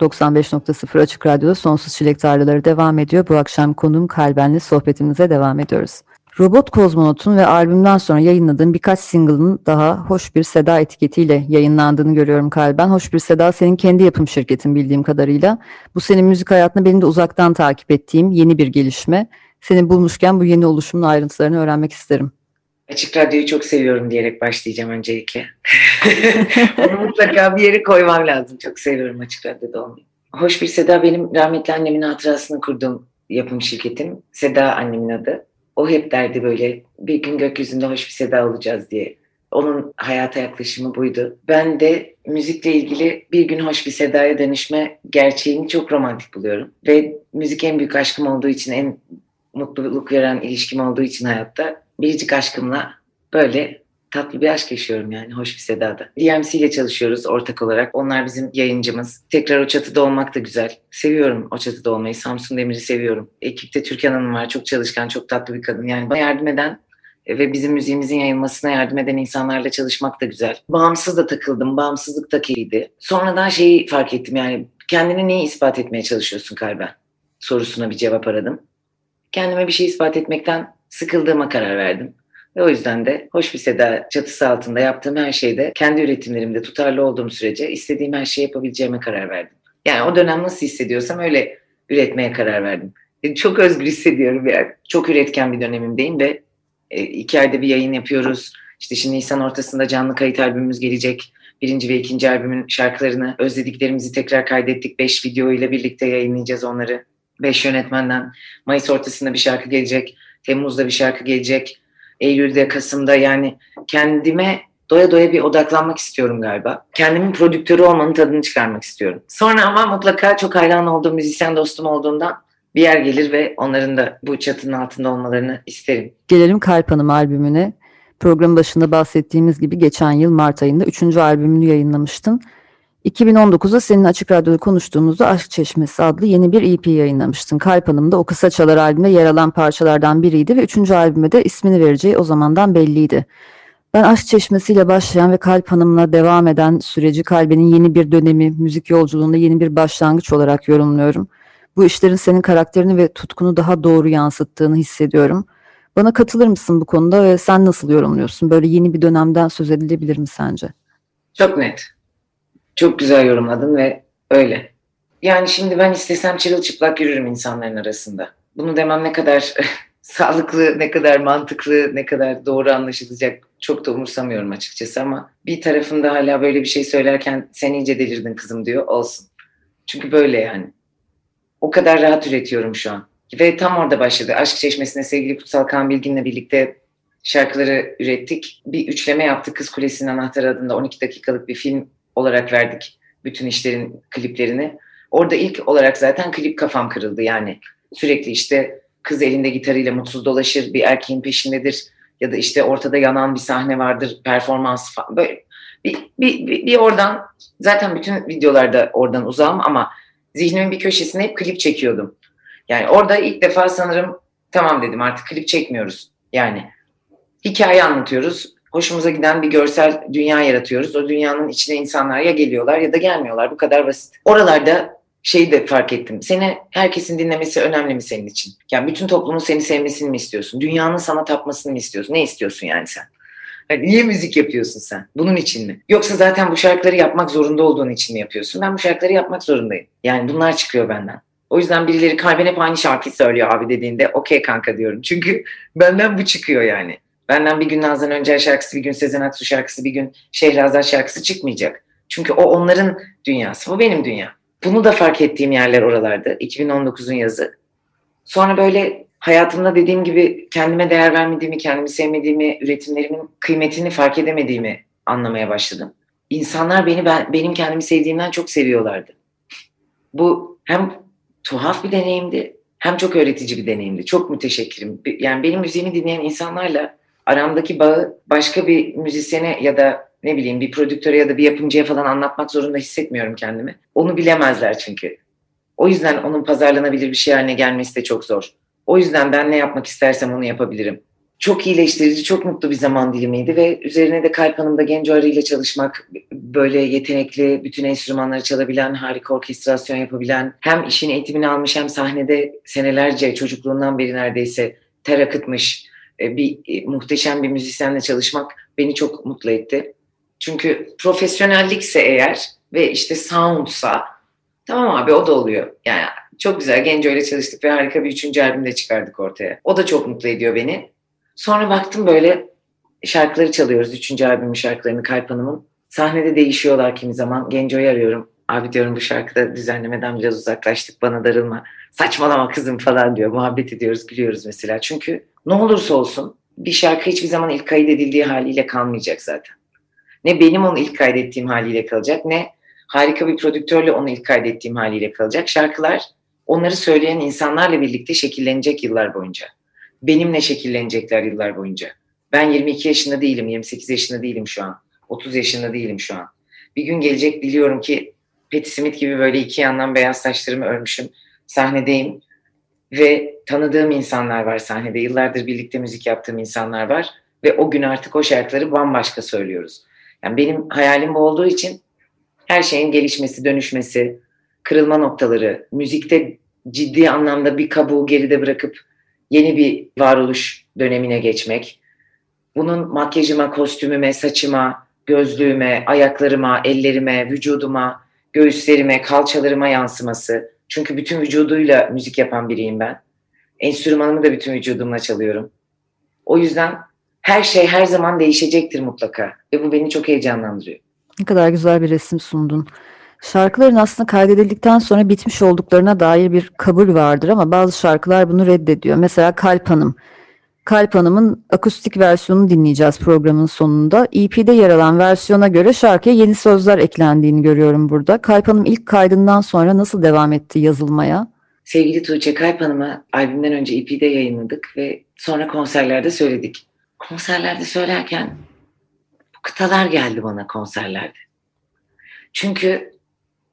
95.0 Açık Radyo'da Sonsuz Çilek Tarlaları devam ediyor. Bu akşam konuğum Kalben'le sohbetimize devam ediyoruz. Robot Kozmonot'un ve albümden sonra yayınladığım birkaç single'ın daha Hoş bir Seda etiketiyle yayınlandığını görüyorum Kalben. Hoş bir Seda senin kendi yapım şirketin bildiğim kadarıyla. Bu senin müzik hayatını benim de uzaktan takip ettiğim yeni bir gelişme. Seni bulmuşken bu yeni oluşumun ayrıntılarını öğrenmek isterim. Açık Radyo'yu çok seviyorum diyerek başlayacağım öncelikle. Onu mutlaka bir yere koymam lazım. Çok seviyorum Açık Radyo'da olmayı. Hoş bir Seda benim rahmetli annemin hatırasını kurduğum yapım şirketim. Seda annemin adı. O hep derdi böyle bir gün gökyüzünde hoş bir Seda olacağız diye. Onun hayata yaklaşımı buydu. Ben de müzikle ilgili bir gün hoş bir Seda'ya dönüşme gerçeğini çok romantik buluyorum. Ve müzik en büyük aşkım olduğu için, en mutluluk veren ilişkim olduğu için hayatta biricik aşkımla böyle tatlı bir aşk yaşıyorum yani hoş bir Seda'da. DMC ile çalışıyoruz ortak olarak. Onlar bizim yayıncımız. Tekrar o çatıda olmak da güzel. Seviyorum o çatıda olmayı. Samsun Demir'i seviyorum. Ekipte Türkan Hanım var. Çok çalışkan, çok tatlı bir kadın. Yani bana yardım eden ve bizim müziğimizin yayılmasına yardım eden insanlarla çalışmak da güzel. Bağımsız da takıldım. Bağımsızlık da keyifli. Sonradan şeyi fark ettim yani kendini neyi ispat etmeye çalışıyorsun Kalben? Sorusuna bir cevap aradım. Kendime bir şey ispat etmekten sıkıldığıma karar verdim. Ve o yüzden de Hoş bir Seda çatısı altında yaptığım her şeyde, kendi üretimlerimde tutarlı olduğum sürece istediğim her şeyi yapabileceğime karar verdim. Yani o dönem nasıl hissediyorsam öyle üretmeye karar verdim. Çok özgür hissediyorum yani. Çok üretken bir dönemimdeyim ve 2 ayda bir yayın yapıyoruz. İşte şimdi Nisan ortasında canlı kayıt albümümüz gelecek. 1. ve 2. albümün şarkılarını, özlediklerimizi tekrar kaydettik. 5 video ile birlikte yayınlayacağız onları. 5 yönetmenden. Mayıs ortasında bir şarkı gelecek. Temmuz'da bir şarkı gelecek. Eylül'de, Kasım'da yani kendime doya doya bir odaklanmak istiyorum galiba. Kendimin prodüktörü olmanın tadını çıkarmak istiyorum. Sonra ama mutlaka çok hayran olduğum müzisyen dostum olduğundan bir yer gelir ve onların da bu çatının altında olmalarını isterim. Gelelim Kalp Hanım albümüne. Programın başında bahsettiğimiz gibi geçen yıl Mart ayında 3. albümünü yayınlamıştın. 2019'da senin Açık Radyo'da konuştuğumuzda Aşk Çeşmesi adlı yeni bir EP yayınlamıştın. Kalp Hanım da o kısa çalar albümde yer alan parçalardan biriydi ve 3. albüme de ismini vereceği o zamandan belliydi. Ben Aşk Çeşmesi ile başlayan ve Kalp Hanım'la devam eden süreci Kalben'in yeni bir dönemi, müzik yolculuğunda yeni bir başlangıç olarak yorumluyorum. Bu işlerin senin karakterini ve tutkunu daha doğru yansıttığını hissediyorum. Bana katılır mısın bu konuda ve sen nasıl yorumluyorsun? Böyle yeni bir dönemden söz edilebilir mi sence? Çok net. Çok güzel yorumladın ve öyle. Yani şimdi ben istesem çırılçıplak yürürüm insanların arasında. Bunu demem ne kadar sağlıklı, ne kadar mantıklı, ne kadar doğru anlaşılacak çok da umursamıyorum açıkçası ama bir tarafında hala böyle bir şey söylerken sen iyice delirdin kızım diyor, olsun. Çünkü böyle yani. O kadar rahat üretiyorum şu an. Ve tam orada başladı. Aşk Çeşmesi'ne sevgili Kutsal Kaan Bilgin'le birlikte şarkıları ürettik. Bir üçleme yaptık. Kız Kulesi'nin anahtarı adında 12 dakikalık bir film olarak verdik bütün işlerin kliplerini. Orada ilk olarak zaten klip kafam kırıldı yani. Sürekli işte kız elinde gitarıyla mutsuz dolaşır, bir erkeğin peşindedir ya da işte ortada yanan bir sahne vardır, performans falan. Böyle bir oradan, zaten bütün videolarda oradan uzağım ama zihnimin bir köşesine hep klip çekiyordum. Yani orada ilk defa sanırım tamam dedim, artık klip çekmiyoruz. Yani hikaye anlatıyoruz, hoşumuza giden bir görsel dünya yaratıyoruz. O dünyanın içine insanlar ya geliyorlar ya da gelmiyorlar, bu kadar basit. Oralarda şeyi de fark ettim, seni herkesin dinlemesi önemli mi senin için? Yani bütün toplumun seni sevmesini mi istiyorsun? Dünyanın sana tapmasını mı istiyorsun? Ne istiyorsun yani sen? Yani niye müzik yapıyorsun sen? Bunun için mi? Yoksa zaten bu şarkıları yapmak zorunda olduğun için mi yapıyorsun? Ben bu şarkıları yapmak zorundayım. Yani bunlar çıkıyor benden. O yüzden birileri Kalben hep aynı şarkıyı söylüyor abi dediğinde okey kanka diyorum. Çünkü benden bu çıkıyor yani. Benden bir gün Nazan Öncel şarkısı, bir gün Sezen Aksu şarkısı, bir gün Şehraz şarkısı çıkmayacak. Çünkü o onların dünyası, bu benim dünya. Bunu da fark ettiğim yerler oralarda. 2019'un yazı. Sonra böyle hayatımda dediğim gibi kendime değer vermediğimi, kendimi sevmediğimi, üretimlerimin kıymetini fark edemediğimi anlamaya başladım. İnsanlar beni benim kendimi sevdiğimden çok seviyorlardı. Bu hem tuhaf bir deneyimdi, hem çok öğretici bir deneyimdi. Çok müteşekkirim. Yani benim müziğimi dinleyen insanlarla aramdaki bağı başka bir müzisyene ya da ne bileyim bir prodüktöre ya da bir yapımcıya falan anlatmak zorunda hissetmiyorum kendimi. Onu bilemezler çünkü. O yüzden onun pazarlanabilir bir şey haline gelmesi de çok zor. O yüzden ben ne yapmak istersem onu yapabilirim. Çok iyileştirici, çok mutlu bir zaman dilimiydi ve üzerine de Kalp Hanım'da Genco Arı ile çalışmak, böyle yetenekli, bütün enstrümanları çalabilen, harika orkestrasyon yapabilen, hem işin eğitimini almış hem sahnede senelerce, çocukluğundan beri neredeyse ter akıtmış bir muhteşem bir müzisyenle çalışmak beni çok mutlu etti. Çünkü profesyonellikse eğer ve işte soundsa, tamam abi o da oluyor yani. Çok güzel, Genco ile çalıştık ve harika bir 3. albüm de çıkardık ortaya. O da çok mutlu ediyor beni. Sonra baktım böyle şarkıları çalıyoruz. 3. albümün şarkılarını Kalp Hanım'ın. Sahnede değişiyorlar kimi zaman. Genco'yu arıyorum. Abi diyorum bu şarkıda düzenlemeden biraz uzaklaştık. Bana darılma. Saçmalama kızım falan diyor. Muhabbet ediyoruz, gülüyoruz mesela. Çünkü ne olursa olsun bir şarkı hiçbir zaman ilk kaydedildiği haliyle kalmayacak zaten. Ne benim onu ilk kaydettiğim haliyle kalacak, ne harika bir prodüktörle onu ilk kaydettiğim haliyle kalacak. Şarkılar onları söyleyen insanlarla birlikte şekillenecek yıllar boyunca. Benimle şekillenecekler yıllar boyunca. Ben 22 yaşında değilim, 28 yaşında değilim şu an. 30 yaşında değilim şu an. Bir gün gelecek diliyorum ki Patti Smith gibi böyle iki yandan beyaz saçlarımı örmüşüm. Sahnedeyim ve tanıdığım insanlar var sahnede. Yıllardır birlikte müzik yaptığım insanlar var. Ve o gün artık o şarkıları bambaşka söylüyoruz. Yani benim hayalim bu olduğu için her şeyin gelişmesi, dönüşmesi, kırılma noktaları, müzikte ciddi anlamda bir kabuğu geride bırakıp yeni bir varoluş dönemine geçmek. Bunun makyajıma, kostümüme, saçıma, gözlüğüme, ayaklarıma, ellerime, vücuduma, göğüslerime, kalçalarıma yansıması. Çünkü bütün vücuduyla müzik yapan biriyim ben. Enstrümanımı da bütün vücudumla çalıyorum. O yüzden her şey her zaman değişecektir mutlaka. Ve bu beni çok heyecanlandırıyor. Ne kadar güzel bir resim sundun. Şarkıların aslında kaydedildikten sonra bitmiş olduklarına dair bir kabul vardır ama bazı şarkılar bunu reddediyor. Mesela Kalp Hanım. Kalp Hanım'ın akustik versiyonunu dinleyeceğiz programın sonunda. EP'de yer alan versiyona göre şarkıya yeni sözler eklendiğini görüyorum burada. Kalp Hanım ilk kaydından sonra nasıl devam etti yazılmaya? Sevgili Tuğçe, Kalp Hanım'a albümden önce EP'de yayınladık ve sonra konserlerde söyledik. Konserlerde söylerken bu kıtalar geldi bana konserlerde. Çünkü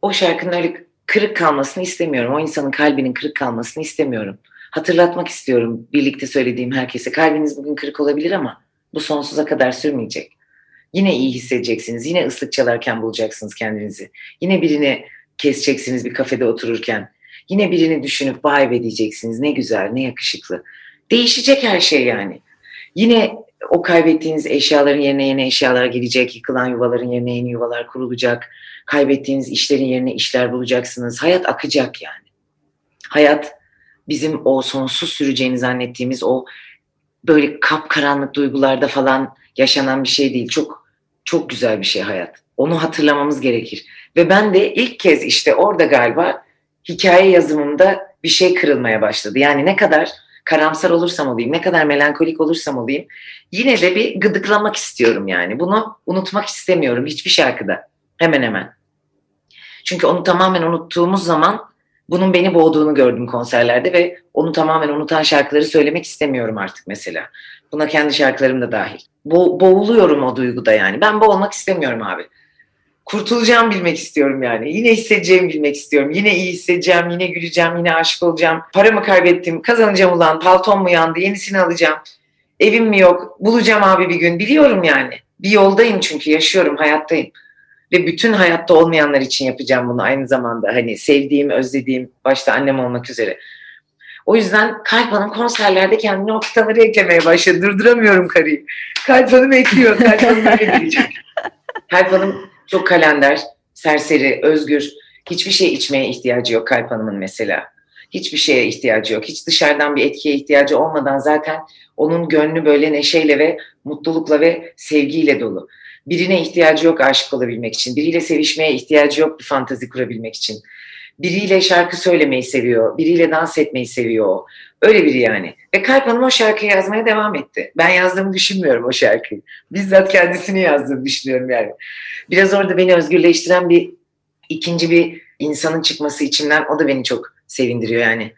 o şarkının öyle kırık kalmasını istemiyorum. O insanın kalbinin kırık kalmasını istemiyorum. Hatırlatmak istiyorum birlikte söylediğim herkese. Kalbiniz bugün kırık olabilir ama bu sonsuza kadar sürmeyecek. Yine iyi hissedeceksiniz. Yine ıslık çalarken bulacaksınız kendinizi. Yine birini keseceksiniz bir kafede otururken. Yine birini düşünüp vay be diyeceksiniz. Ne güzel, ne yakışıklı. Değişecek her şey yani. Yine o kaybettiğiniz eşyaların yerine yeni eşyalar gelecek. Yıkılan yuvaların yerine yeni yuvalar kurulacak. Kaybettiğiniz işlerin yerine işler bulacaksınız. Hayat akacak yani. Hayat bizim o sonsuz süreceğini zannettiğimiz o böyle kapkaranlık duygularda falan yaşanan bir şey değil. Çok çok güzel bir şey hayat. Onu hatırlamamız gerekir. Ve ben de ilk kez işte orada galiba hikaye yazımımda bir şey kırılmaya başladı. Yani ne kadar karamsar olursam olayım, ne kadar melankolik olursam olayım yine de bir gıdıklamak istiyorum yani. Bunu unutmak istemiyorum hiçbir şarkıda. Hemen hemen. Çünkü onu tamamen unuttuğumuz zaman bunun beni boğduğunu gördüm konserlerde ve onu tamamen unutan şarkıları söylemek istemiyorum artık mesela. Buna kendi şarkılarım da dahil. Boğuluyorum o duyguda yani. Ben boğulmak istemiyorum abi. Kurtulacağım bilmek istiyorum yani. Yine hissedeceğimi bilmek istiyorum. Yine iyi hissedeceğim, yine güleceğim, yine aşık olacağım. Paramı kaybettim, kazanacağım ulan, paltom mu yandı, yenisini alacağım. Evim mi yok, bulacağım abi bir gün. Biliyorum yani. Bir yoldayım çünkü yaşıyorum, hayattayım. Ve bütün hayatta olmayanlar için yapacağım bunu aynı zamanda. Hani sevdiğim, özlediğim, başta annem olmak üzere. O yüzden Kalp Hanım konserlerde kendini o kitapları eklemeye başladı. Durduramıyorum karıyı. Kalp Hanım ekliyor, Kalp Hanım öyle diyecek. Kalp Hanım çok kalender, serseri, özgür. Hiçbir şey içmeye ihtiyacı yok Kalp Hanım'ın mesela. Hiçbir şeye ihtiyacı yok. Hiç dışarıdan bir etkiye ihtiyacı olmadan zaten onun gönlü böyle neşeyle ve mutlulukla ve sevgiyle dolu. Birine ihtiyacı yok aşık olabilmek için. Biriyle sevişmeye ihtiyacı yok bir fantezi kurabilmek için. Biriyle şarkı söylemeyi seviyor. Biriyle dans etmeyi seviyor o. Öyle biri yani. Ve Kalp Hanım o şarkıyı yazmaya devam etti. Ben yazdığımı düşünmüyorum o şarkıyı. Bizzat kendisini yazdığını düşünüyorum yani. Biraz orada beni özgürleştiren bir ikinci bir insanın çıkması içimden, o da beni çok sevindiriyor yani.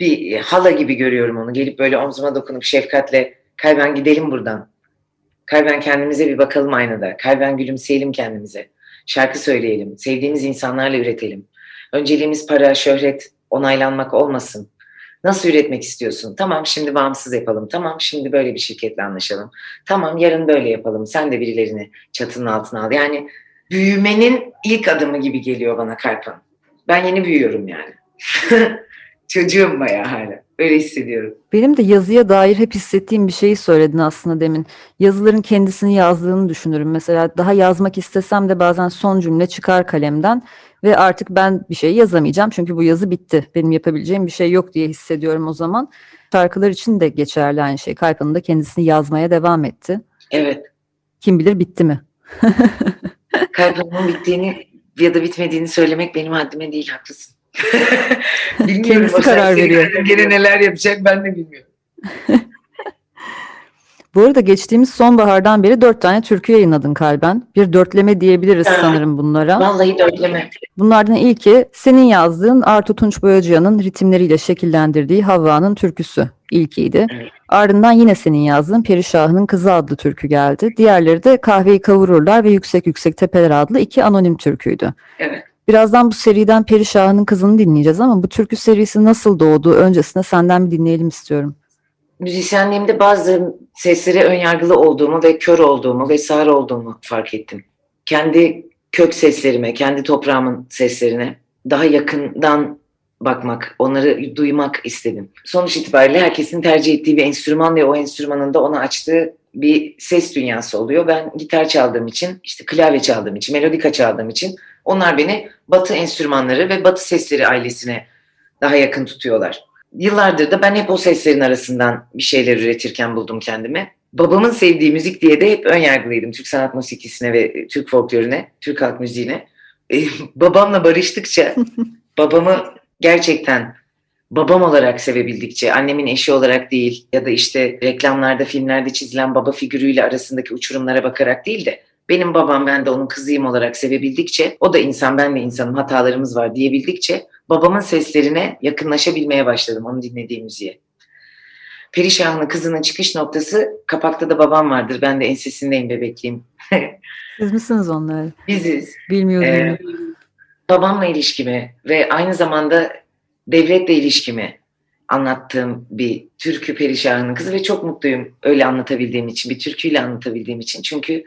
Bir hala gibi görüyorum onu. Gelip böyle omzuma dokunup şefkatle Kalben gidelim buradan. Kalben kendimize bir bakalım aynada. Kalben gülümseyelim kendimize. Şarkı söyleyelim. Sevdiğimiz insanlarla üretelim. Önceliğimiz para, şöhret, onaylanmak olmasın. Nasıl üretmek istiyorsun? Tamam şimdi bağımsız yapalım. Tamam şimdi böyle bir şirketle anlaşalım. Tamam yarın böyle yapalım. Sen de birilerini çatının altına al. Yani büyümenin ilk adımı gibi geliyor bana Kalp Hanım. Ben yeni büyüyorum yani. Çocuğum bayağı hala. Öyle hissediyorum. Benim de yazıya dair hep hissettiğim bir şeyi söyledin aslında demin. Yazıların kendisini yazdığını düşünürüm. Mesela daha yazmak istesem de bazen son cümle çıkar kalemden ve artık ben bir şey yazamayacağım çünkü bu yazı bitti. Benim yapabileceğim bir şey yok diye hissediyorum o zaman. Şarkılar için de geçerli aynı şey. Kalp Hanım da kendisini yazmaya devam etti. Evet. Kim bilir bitti mi? Kalp Hanım'ın bittiğini ya da bitmediğini söylemek benim haddime değil, haklısın. Bilmiyorum. Kendisi karar veriyor. Gene neler yapacak ben de bilmiyorum. Bu arada geçtiğimiz sonbahardan beri 4 tane türkü yayınladın Kalben. Bir dörtleme diyebiliriz sanırım bunlara. Vallahi dörtleme. Bunlardan ilki senin yazdığın Artu Tunç Boyacıyan'ın ritimleriyle şekillendirdiği Havva'nın türküsü ilkiydi. Evet. Ardından yine senin yazdığın Perişah'ın Kızı adlı türkü geldi. Diğerleri de Kahveyi Kavururlar ve Yüksek Yüksek Tepeler adlı iki anonim türküydü. Evet. Birazdan bu seriden Perişah'ın Kızı'nı dinleyeceğiz ama bu türkü serisi nasıl doğdu? Öncesinde senden bir dinleyelim istiyorum. Müzisyenliğimde bazı seslere önyargılı olduğumu ve kör olduğumu ve sağır olduğumu fark ettim. Kendi kök seslerime, kendi toprağımın seslerine daha yakından bakmak, onları duymak istedim. Sonuç itibariyle herkesin tercih ettiği bir enstrüman ve o enstrümanın da ona açtığı bir ses dünyası oluyor. Ben gitar çaldığım için, işte klavye çaldığım için, melodika çaldığım için onlar beni Batı enstrümanları ve Batı sesleri ailesine daha yakın tutuyorlar. Yıllardır da ben hep o seslerin arasından bir şeyler üretirken buldum kendimi. Babamın sevdiği müzik diye de hep önyargılıydım. Türk sanat musikisine ve Türk folklorine, Türk halk müziğine. Babamla barıştıkça, babamı gerçekten babam olarak sevebildikçe, annemin eşi olarak değil ya da işte reklamlarda, filmlerde çizilen baba figürüyle arasındaki uçurumlara bakarak değil de benim babam, ben de onun kızıyım olarak sevebildikçe, o da insan, ben de insanım, hatalarımız var diyebildikçe babamın seslerine yakınlaşabilmeye başladım onu dinlediğim müziğe. Perişah'ın Kızı'nın çıkış noktası, kapakta da babam vardır, ben de ensesindeyim bebekliyim. Siz misiniz onlar? Biziz. Bilmiyorum. Babamla ilişkimi ve aynı zamanda devletle ilişkimi anlattığım bir türkü Perişah'ın Kızı ve çok mutluyum öyle anlatabildiğim için, bir türküyle anlatabildiğim için. Çünkü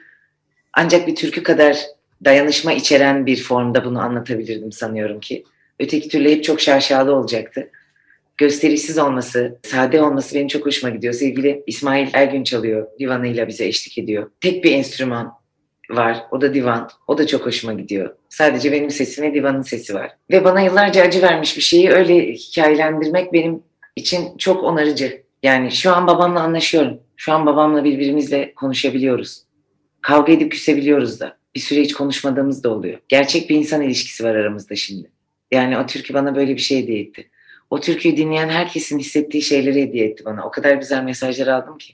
ancak bir türkü kadar dayanışma içeren bir formda bunu anlatabilirdim sanıyorum ki. Öteki türlü hep çok şaşalı olacaktı. Gösterişsiz olması, sade olması benim çok hoşuma gidiyor. Sevgili İsmail Ergün çalıyor, divanıyla bize eşlik ediyor. Tek bir enstrüman, var. O da divan. O da çok hoşuma gidiyor. Sadece benim sesim ve divanın sesi var. Ve bana yıllarca acı vermiş bir şeyi öyle hikayelendirmek benim için çok onarıcı. Yani şu an babamla anlaşıyorum. Şu an babamla birbirimizle konuşabiliyoruz. Kavga edip küsebiliyoruz da. Bir süre hiç konuşmadığımız da oluyor. Gerçek bir insan ilişkisi var aramızda şimdi. Yani o türkü bana böyle bir şey hediye etti. O türküyü dinleyen herkesin hissettiği şeyleri hediye etti bana. O kadar güzel mesajlar aldım ki.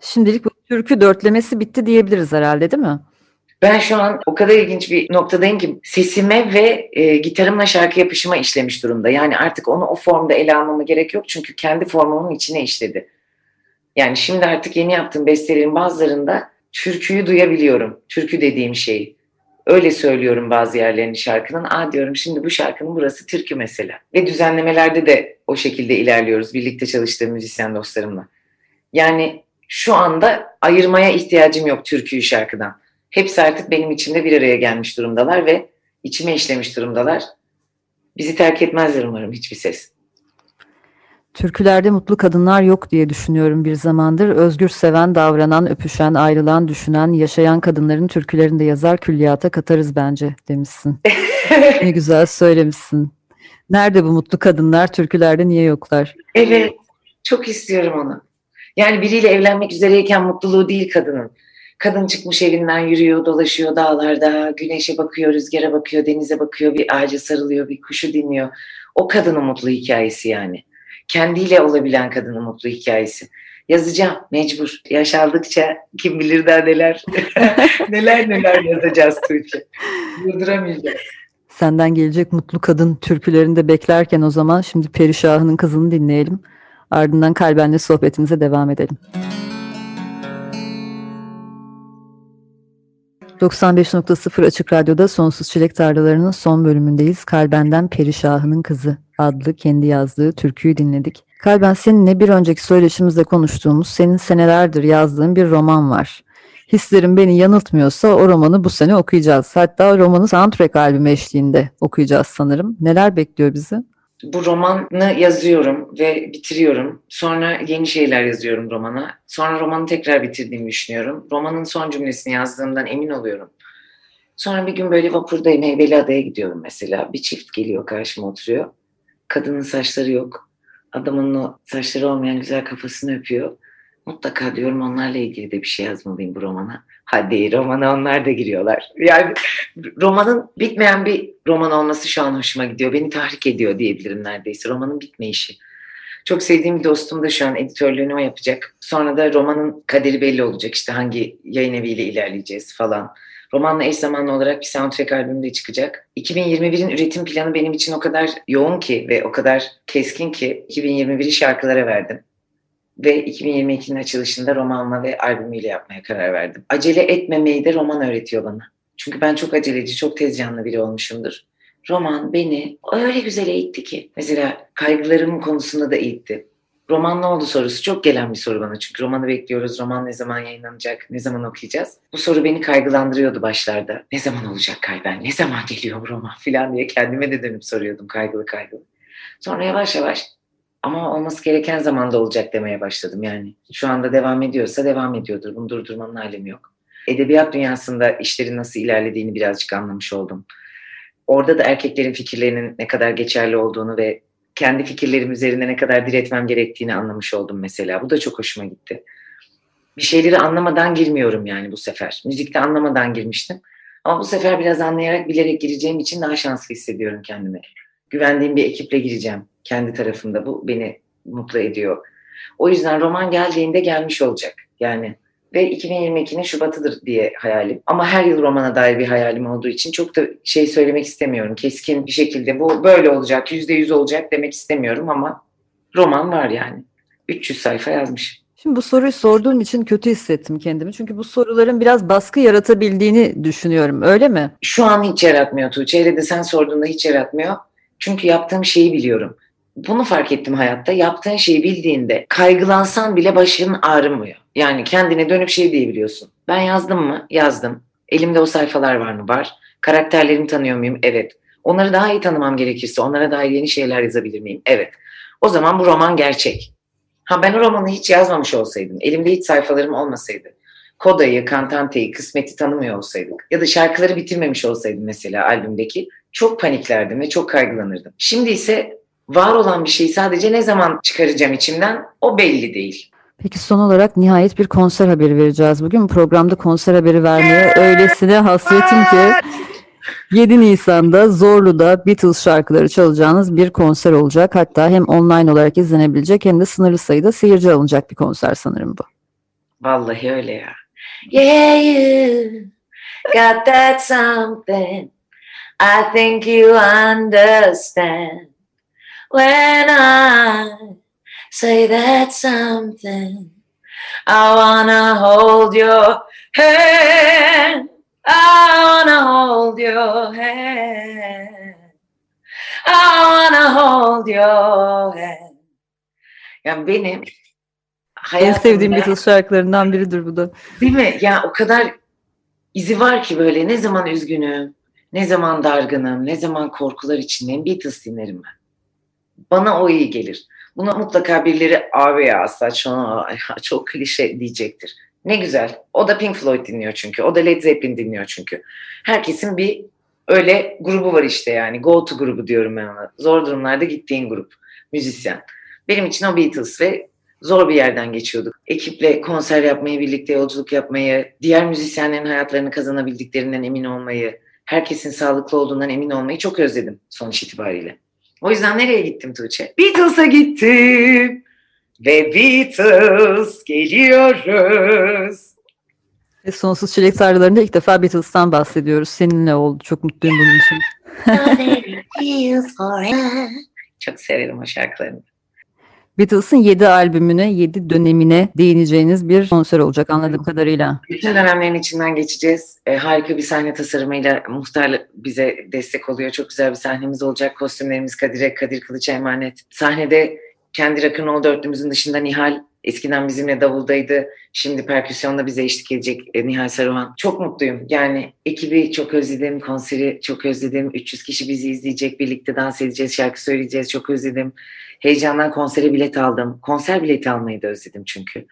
Şimdilik bu türkü dörtlemesi bitti diyebiliriz herhalde, değil mi? Ben şu an o kadar ilginç bir noktadayım ki sesime ve gitarımla şarkı yapışıma işlemiş durumda. Yani artık onu o formda ele almama gerek yok çünkü kendi formumun içine işledi. Yani şimdi artık yeni yaptığım bestelerin bazılarında türküyü duyabiliyorum. Türkü dediğim şeyi. Öyle söylüyorum bazı yerlerini şarkının. Aa diyorum şimdi bu şarkının burası türkü mesela. Ve düzenlemelerde de o şekilde ilerliyoruz birlikte çalıştığım müzisyen dostlarımla. Yani şu anda ayırmaya ihtiyacım yok türküyü şarkıdan. Hepsi artık benim içimde bir araya gelmiş durumdalar ve içime işlemiş durumdalar. Bizi terk etmezler umarım hiçbir ses. Türkülerde mutlu kadınlar yok diye düşünüyorum bir zamandır. Özgür seven, davranan, öpüşen, ayrılan, düşünen, yaşayan kadınların türkülerinde yazar külliyata katarız bence demişsin. Ne güzel söylemişsin. Nerede bu mutlu kadınlar, türkülerde niye yoklar? Evet, çok istiyorum onu. Yani biriyle evlenmek üzereyken mutluluğu değil kadının. Kadın çıkmış evinden yürüyor, dolaşıyor dağlarda, güneşe bakıyor, rüzgara bakıyor, denize bakıyor, bir ağaca sarılıyor, bir kuşu dinliyor. O kadının mutlu hikayesi yani. Kendiyle olabilen kadının mutlu hikayesi. Yazacağım, mecbur. Yaşaldıkça kim bilir daha neler, neler yazacağız Tuğçe. Durduramayacağız. Senden gelecek mutlu kadın türkülerinde beklerken o zaman şimdi Perişah'ın Kızı'nı dinleyelim. Ardından Kalben'le sohbetimize devam edelim. 95.0 Açık Radyo'da Sonsuz Çilek Tarlaları'nın son bölümündeyiz. Kalben'den Perişah'ın Kızı adlı kendi yazdığı türküyü dinledik. Kalben, seninle bir önceki söyleşimizde konuştuğumuz, senin senelerdir yazdığın bir roman var. Hislerim beni yanıltmıyorsa o romanı bu sene okuyacağız. Hatta romanı soundtrack albümü eşliğinde okuyacağız sanırım. Neler bekliyor bizi? Bu romanı yazıyorum ve bitiriyorum. Sonra yeni şeyler yazıyorum romana. Sonra romanı tekrar bitirdiğimi düşünüyorum. Romanın son cümlesini yazdığımdan emin oluyorum. Sonra bir gün böyle vapurdayım, Heybeliada'ya gidiyorum mesela. Bir çift geliyor karşıma oturuyor. Kadının saçları yok. Adamın o saçları olmayan güzel kafasını öpüyor. Mutlaka diyorum onlarla ilgili de bir şey yazmalıyım bu romana. Hadi romana onlar da giriyorlar. Yani romanın bitmeyen bir roman olması şu an hoşuma gidiyor. Beni tahrik ediyor diyebilirim neredeyse. Romanın bitmeyişi. Çok sevdiğim bir dostum da şu an editörlüğünü o yapacak. Sonra da romanın kaderi belli olacak. İşte hangi yayın eviyle ilerleyeceğiz falan. Romanla eş zamanlı olarak bir soundtrack albümü de çıkacak. 2021'in üretim planı benim için o kadar yoğun ki ve o kadar keskin ki 2021'i şarkılara verdim. Ve 2022'nin açılışında romanla ve albümüyle yapmaya karar verdim. Acele etmemeyi de roman öğretiyor bana. Çünkü ben çok aceleci, çok tez canlı biri olmuşumdur. Roman beni öyle güzel eğitti ki. Mesela kaygılarımın konusunda da eğitti. Roman ne oldu sorusu çok gelen bir soru bana. Çünkü romanı bekliyoruz. Roman ne zaman yayınlanacak, ne zaman okuyacağız? Bu soru beni kaygılandırıyordu başlarda. Ne zaman olacak Kalben, ne zaman geliyor bu roman falan diye kendime de dönüp soruyordum kaygılı. Sonra yavaş yavaş ama olması gereken zamanda olacak demeye başladım yani. Şu anda devam ediyorsa devam ediyordur. Bunu durdurmanın alemi yok. Edebiyat dünyasında işlerin nasıl ilerlediğini birazcık anlamış oldum. Orada da erkeklerin fikirlerinin ne kadar geçerli olduğunu ve kendi fikirlerim üzerinde ne kadar diretmem gerektiğini anlamış oldum mesela. Bu da çok hoşuma gitti. Bir şeyleri anlamadan girmiyorum yani bu sefer. Müzikte anlamadan girmiştim. Ama bu sefer biraz anlayarak, bilerek gireceğim için daha şanslı hissediyorum kendimi. Güvendiğim bir ekiple gireceğim. Kendi tarafımda bu beni mutlu ediyor. O yüzden roman geldiğinde gelmiş olacak yani. Ve 2022'nin Şubat'ıdır diye hayalim. Ama her yıl romana dair bir hayalim olduğu için çok da şey söylemek istemiyorum. Keskin bir şekilde bu böyle olacak, %100 olacak demek istemiyorum ama roman var yani. 300 sayfa yazmışım. Şimdi bu soruyu sorduğum için kötü hissettim kendimi. Çünkü bu soruların biraz baskı yaratabildiğini düşünüyorum, öyle mi? Şu an hiç yaratmıyor Tuğçe. Hele de sen sorduğunda hiç yaratmıyor. Çünkü yaptığım şeyi biliyorum. Bunu fark ettim hayatta. Yaptığın şeyi bildiğinde kaygılansan bile başın ağrımıyor. Yani kendine dönüp şey diyebiliyorsun. Ben yazdım mı? Yazdım. Elimde o sayfalar var mı? Var. Karakterlerimi tanıyor muyum? Evet. Onları daha iyi tanımam gerekirse onlara dair yeni şeyler yazabilir miyim? Evet. O zaman bu roman gerçek. Ha ben o romanı hiç yazmamış olsaydım, elimde hiç sayfalarım olmasaydı, Koda'yı, Kantante'yi, Kısmet'i tanımıyor olsaydık ya da şarkıları bitirmemiş olsaydım mesela albümdeki, çok paniklerdim ve çok kaygılanırdım. Şimdi ise var olan bir şeyi sadece ne zaman çıkaracağım içimden o belli değil. Peki son olarak nihayet bir konser haberi vereceğiz bugün. Programda konser haberi vermeye öylesine hasretim ki 7 Nisan'da Zorlu'da Beatles şarkıları çalacağınız bir konser olacak. Hatta hem online olarak izlenebilecek hem de sınırlı sayıda seyirci alınacak bir konser sanırım bu. Vallahi öyle ya. Yeah, you got that something I think you understand when I say that something I wanna hold your hand, I wanna hold your hand, I wanna hold your hand. Ya benim en sevdiğim Beatles şarkılarından biridir bu da. Değil mi? Ya o kadar izi var ki böyle ne zaman üzgünüm, ne zaman dargınım, ne zaman korkular içindeyim Beatles dinlerim ben. Bana o iyi gelir. Buna mutlaka birileri abi ya saçma çok klişe diyecektir. Ne güzel. O da Pink Floyd dinliyor çünkü. O da Led Zeppelin dinliyor çünkü. Herkesin bir öyle grubu var işte yani. Go to grubu diyorum ben ona. Zor durumlarda gittiğin grup. Müzisyen. Benim için o Beatles ve zor bir yerden geçiyorduk. Ekiple konser yapmayı, birlikte yolculuk yapmayı, diğer müzisyenlerin hayatlarını kazanabildiklerinden emin olmayı, herkesin sağlıklı olduğundan emin olmayı çok özledim sonuç itibariyle. O yüzden nereye gittim Tuğçe? Beatles'a gittim ve Beatles geliyoruz. Ve Sonsuz Çilek Tarlaları'nda ilk defa Beatles'tan bahsediyoruz. Seninle oldu. Çok mutluyum bunun için. Çok severim o şarkılarını. Beatles'ın 7 albümüne, 7 dönemine değineceğiniz bir konser olacak anladığım kadarıyla. Bütün dönemlerin içinden geçeceğiz. Harika bir sahne tasarımıyla muhtar bize destek oluyor. Çok güzel bir sahnemiz olacak. Kostümlerimiz Kadir Kılıç'a emanet. Sahnede kendi rock'n'roll dörtlümüzün dışında Nihal eskiden bizimle davuldaydı. Şimdi perküsyonla bize eşlik edecek Nihal Saruhan. Çok mutluyum. Yani ekibi çok özledim. Konseri çok özledim. 300 kişi bizi izleyecek. Birlikte dans edeceğiz. Şarkı söyleyeceğiz. Çok özledim. Heyecandan konsere bilet aldım. Konser bileti almayı da özledim çünkü.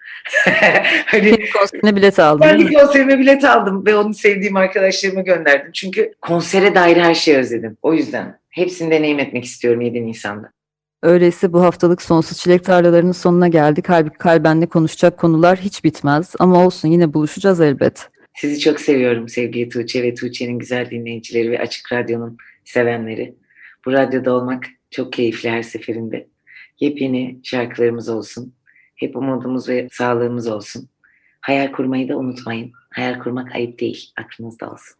Hani konserine bilet aldım. Ben de konserime bilet aldım ve onu sevdiğim arkadaşlarıma gönderdim. Çünkü konsere dair her şeyi özledim. O yüzden hepsini deneyim etmek istiyorum 7 Nisan'da. Öyleyse bu haftalık Sonsuz Çilek Tarlaları'nın sonuna geldik. Halbuki Kalben'le konuşacak konular hiç bitmez. Ama olsun yine buluşacağız elbet. Sizi çok seviyorum sevgili Tuğçe ve Tuğçe'nin güzel dinleyicileri ve Açık Radyo'nun sevenleri. Bu radyoda olmak çok keyifli her seferinde. Yepyeni şarkılarımız olsun. Hep umudumuz ve sağlığımız olsun. Hayal kurmayı da unutmayın. Hayal kurmak ayıp değil. Aklınızda olsun.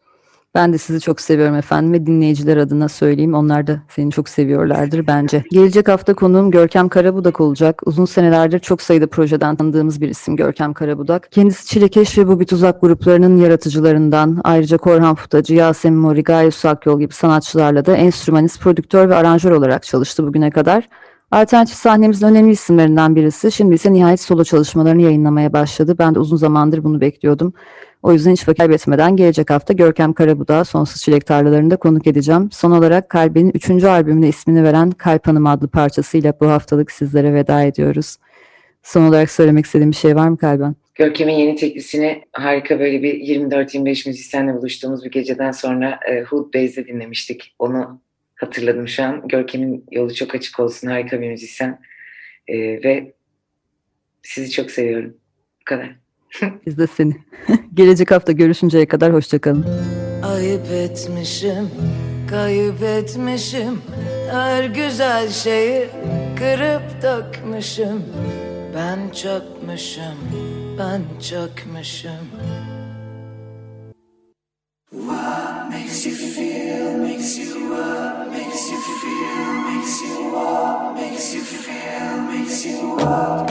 Ben de sizi çok seviyorum efendim ve dinleyiciler adına söyleyeyim. Onlar da seni çok seviyorlardır bence. Gelecek hafta konuğum Görkem Karabudak olacak. Uzun senelerdir çok sayıda projeden tanıdığımız bir isim Görkem Karabudak. Kendisi Çilekeş ve Bu Bir Tuzak gruplarının yaratıcılarından. Ayrıca Korhan Futacı, Yasemin Mori, Gayus Akyol gibi sanatçılarla da enstrümanist, prodüktör ve aranjör olarak çalıştı bugüne kadar. Alternatif sahnemizin önemli isimlerinden birisi. Şimdi ise nihayet solo çalışmalarını yayınlamaya başladı. Ben de uzun zamandır bunu bekliyordum. O yüzden hiç vakit kaybetmeden gelecek hafta Görkem Karabudak'a Sonsuz Çilek Tarlaları'nda konuk edeceğim. Son olarak Kalben'in 3. albümüne ismini veren Kalp Hanım adlı parçasıyla bu haftalık sizlere veda ediyoruz. Son olarak söylemek istediğim bir şey var mı Kalben? Görkem'in yeni teklisini harika böyle bir 24-25 müzisyenle buluştuğumuz bir geceden sonra Hood Bays'de dinlemiştik. Onu hatırladım şu an. Görkem'in yolu çok açık olsun. Harika bir müzisyen. Ve sizi çok seviyorum. Bu kadar. Biz de seni. Gelecek hafta görüşünceye kadar hoşçakalın. Ayıp etmişim, kayıp etmişim. Her güzel şeyi kırıp dökmüşüm. Ben çökmüşüm. What makes you feel, makes you up, makes you feel, makes you walk, makes you feel, makes you walk.